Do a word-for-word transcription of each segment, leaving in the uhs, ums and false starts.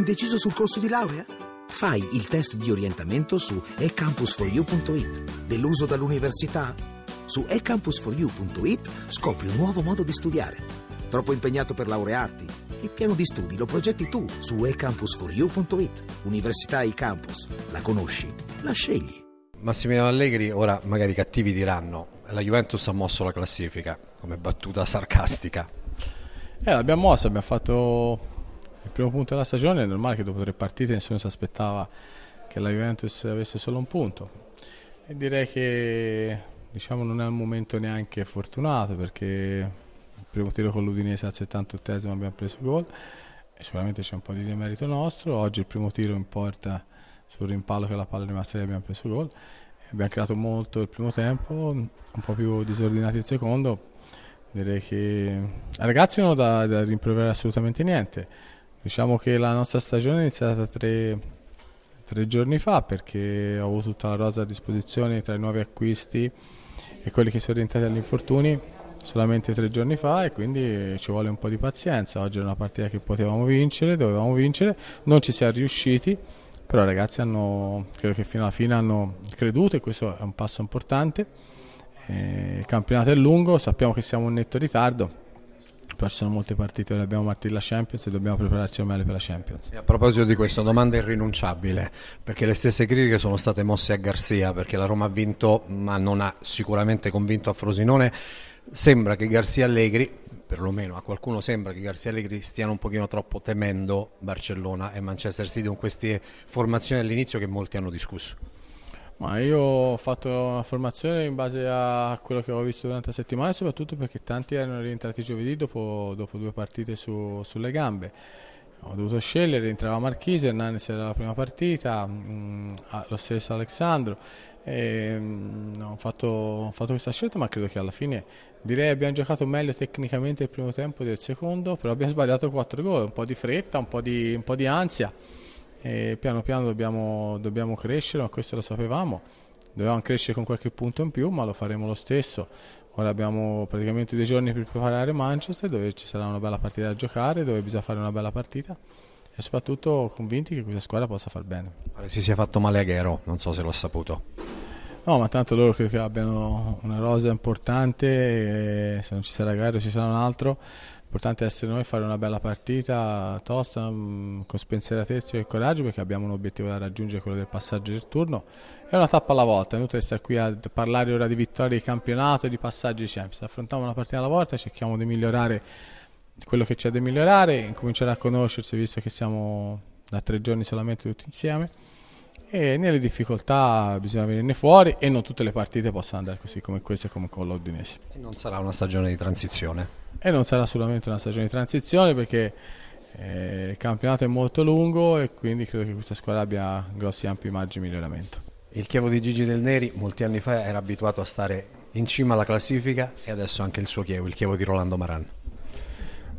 Indeciso sul corso di laurea? Fai il test di orientamento su e campus for you punto it. Deluso dall'università? Su e campus for you punto it scopri un nuovo modo di studiare. Troppo impegnato per laurearti? Il piano di studi lo progetti tu su e campus for you punto it. Università e-Campus. La conosci? La scegli. Massimiliano Allegri, ora magari i cattivi diranno la Juventus ha mosso la classifica, come battuta sarcastica. Eh, l'abbiamo mossa, abbiamo fatto il primo punto della stagione. È normale che dopo tre partite nessuno si aspettava che la Juventus avesse solo un punto, e direi che diciamo non è un momento neanche fortunato, perché il primo tiro con l'Udinese al settantottesimo abbiamo preso gol e sicuramente c'è un po' di demerito nostro. Oggi il primo tiro in porta sul rimpallo, che la palla è rimasta lì, abbiamo preso gol. Abbiamo creato molto il primo tempo, un po' più disordinati il secondo. Direi che ai ragazzi non ho da, da rimproverare assolutamente niente. Diciamo che la nostra stagione è iniziata tre, tre giorni fa, perché ho avuto tutta la rosa a disposizione tra i nuovi acquisti e quelli che sono rientrati agli infortuni solamente tre giorni fa, e quindi ci vuole un po' di pazienza. Oggi è una partita che potevamo vincere, dovevamo vincere, non ci siamo riusciti. Però i ragazzi hanno, credo che fino alla fine hanno creduto, e questo è un passo importante. Eh, il campionato è lungo, sappiamo che siamo un netto ritardo, però ci sono molte partite, ora abbiamo martedì la Champions e dobbiamo prepararci al meglio per la Champions. E a proposito di questo, domanda irrinunciabile, perché le stesse critiche sono state mosse a Garcia, perché la Roma ha vinto ma non ha sicuramente convinto a Frosinone. Sembra che Garcia Allegri, perlomeno a qualcuno sembra che Garcia Allegri stiano un pochino troppo temendo Barcellona e Manchester City con queste formazioni all'inizio che molti hanno discusso. Ma io ho fatto una formazione in base a quello che avevo visto durante la settimana, soprattutto perché tanti erano rientrati giovedì dopo, dopo due partite su, sulle gambe. Ho dovuto scegliere, entrava Marchese, Hernanes era la prima partita, mh, lo stesso Alexandro, e, mh, ho, fatto, ho fatto questa scelta, ma credo che alla fine direi abbiamo giocato meglio tecnicamente il primo tempo del secondo, però abbiamo sbagliato quattro gol, un po' di fretta, un po' di, un po' di ansia, e piano piano dobbiamo, dobbiamo crescere, ma questo lo sapevamo, dovevamo crescere con qualche punto in più, ma lo faremo lo stesso. Ora abbiamo praticamente due giorni per preparare Manchester, dove ci sarà una bella partita da giocare, dove bisogna fare una bella partita, e soprattutto convinti che questa squadra possa far bene. Pare si sia fatto male a Ghero, non so se l'ho saputo. No, ma tanto loro credo che abbiano una rosa importante, e se non ci sarà Ghero ci sarà un altro. L'importante è essere noi, fare una bella partita tosta, con spensieratezza e coraggio, perché abbiamo un obiettivo da raggiungere, quello del passaggio del turno. È una tappa alla volta, è inutile stare qui a parlare ora di vittorie di campionato e di passaggi di Champions. Affrontiamo una partita alla volta, cerchiamo di migliorare quello che c'è da migliorare, incominciare a conoscersi, visto che siamo da tre giorni solamente tutti insieme, e nelle difficoltà bisogna venirne fuori, e non tutte le partite possono andare così come questa e come con l'Udinese. E non sarà una stagione di transizione? E non sarà assolutamente una stagione di transizione, perché eh, il campionato è molto lungo, e quindi credo che questa squadra abbia grossi ampi margini di miglioramento. Il Chievo di Gigi Del Neri molti anni fa era abituato a stare in cima alla classifica, e adesso anche il suo Chievo, il Chievo di Rolando Maran.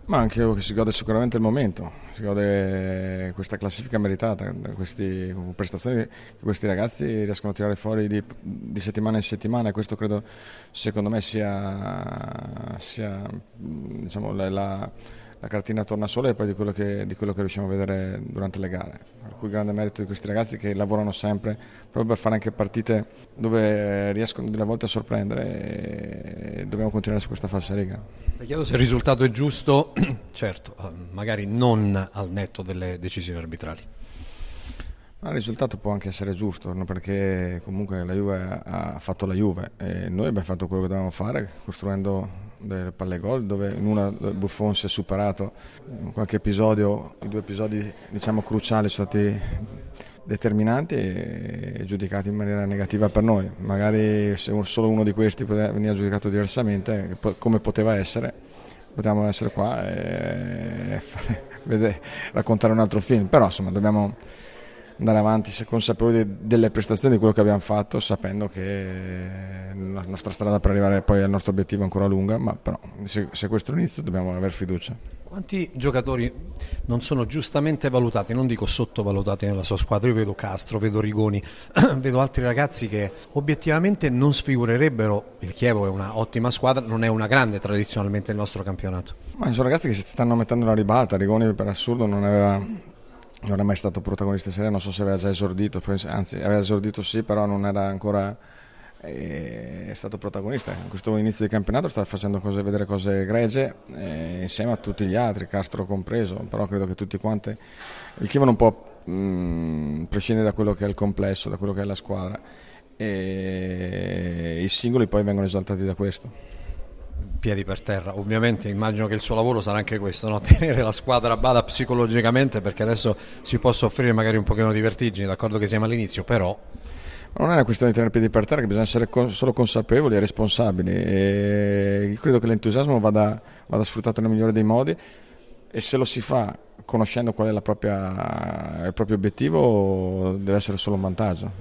Ma anche io, che si gode sicuramente il momento, si gode questa classifica meritata, queste prestazioni che questi ragazzi riescono a tirare fuori di, di settimana in settimana, e questo credo, secondo me, sia, sia diciamo, la, la, la cartina tornasole e poi di quello, che, di quello che riusciamo a vedere durante le gare. Per cui grande merito di questi ragazzi che lavorano sempre proprio per fare anche partite dove riescono delle volte a sorprendere, e dobbiamo continuare su questa falsariga. Le chiedo se il risultato è giusto, certo, magari non al netto delle decisioni arbitrali. Ma il risultato può anche essere giusto, no? Perché comunque la Juve ha fatto la Juve, e noi abbiamo fatto quello che dovevamo fare, costruendo delle palle gol, dove in una Buffon si è superato, in qualche episodio, i due episodi diciamo cruciali sono stati determinanti e giudicati in maniera negativa per noi. Magari se solo uno di questi veniva giudicato diversamente, come poteva essere, potevamo essere qua e fare, vedere, raccontare un altro film. Però insomma dobbiamo andare avanti consapevoli delle prestazioni, di quello che abbiamo fatto, sapendo che la nostra strada per arrivare poi al nostro obiettivo è ancora lunga, ma però se, se questo è l'inizio dobbiamo avere fiducia. Quanti giocatori non sono giustamente valutati, non dico sottovalutati nella sua squadra? Io vedo Castro, vedo Rigoni, vedo altri ragazzi che obiettivamente non sfigurerebbero. Il Chievo è una ottima squadra, non è una grande tradizionalmente nel nostro campionato. Ma sono ragazzi che si stanno mettendo alla ribalta. Rigoni per assurdo non aveva non è mai stato protagonista in Serie A, non so se aveva già esordito, anzi aveva esordito sì, però non era ancora eh, è stato protagonista. In questo inizio di campionato sta facendo cose, vedere cose egregie eh, insieme a tutti gli altri, Castro compreso, però credo che tutti quanti, il Chievo non può mh, prescindere da quello che è il complesso, da quello che è la squadra, e i singoli poi vengono esaltati da questo. Piedi per terra, ovviamente immagino che il suo lavoro sarà anche questo, no? Tenere la squadra a bada psicologicamente, perché adesso si può soffrire magari un pochino di vertigini, d'accordo che siamo all'inizio, però non è una questione di tenere piedi per terra, che bisogna essere con, solo consapevoli e responsabili, e io credo che l'entusiasmo vada, vada sfruttato nel migliore dei modi, e se lo si fa conoscendo qual è la propria, il proprio obiettivo, deve essere solo un vantaggio.